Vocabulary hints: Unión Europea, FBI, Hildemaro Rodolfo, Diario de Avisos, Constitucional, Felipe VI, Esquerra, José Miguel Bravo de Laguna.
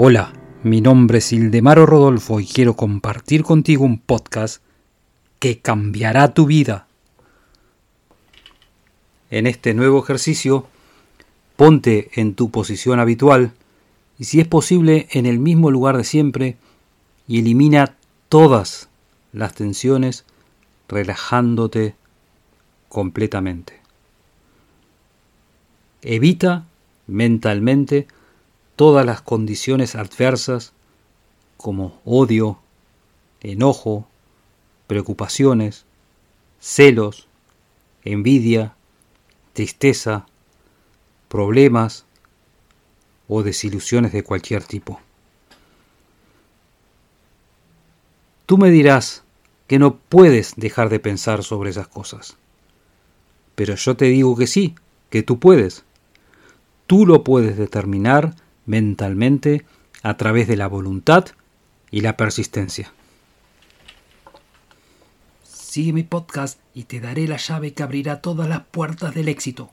Hola, mi nombre es Hildemaro Rodolfo y quiero compartir contigo un podcast que cambiará tu vida. En este nuevo ejercicio, ponte en tu posición habitual y, si es posible, en el mismo lugar de siempre, y elimina todas las tensiones relajándote completamente. Evita mentalmente todas las condiciones adversas como odio, enojo, preocupaciones, celos, envidia, tristeza, problemas o desilusiones de cualquier tipo. Tú me dirás que no puedes dejar de pensar sobre esas cosas, pero yo te digo que sí, que tú puedes. Tú lo puedes determinar mentalmente a través de la voluntad y la persistencia. Sigue mi podcast y te daré la llave que abrirá todas las puertas del éxito.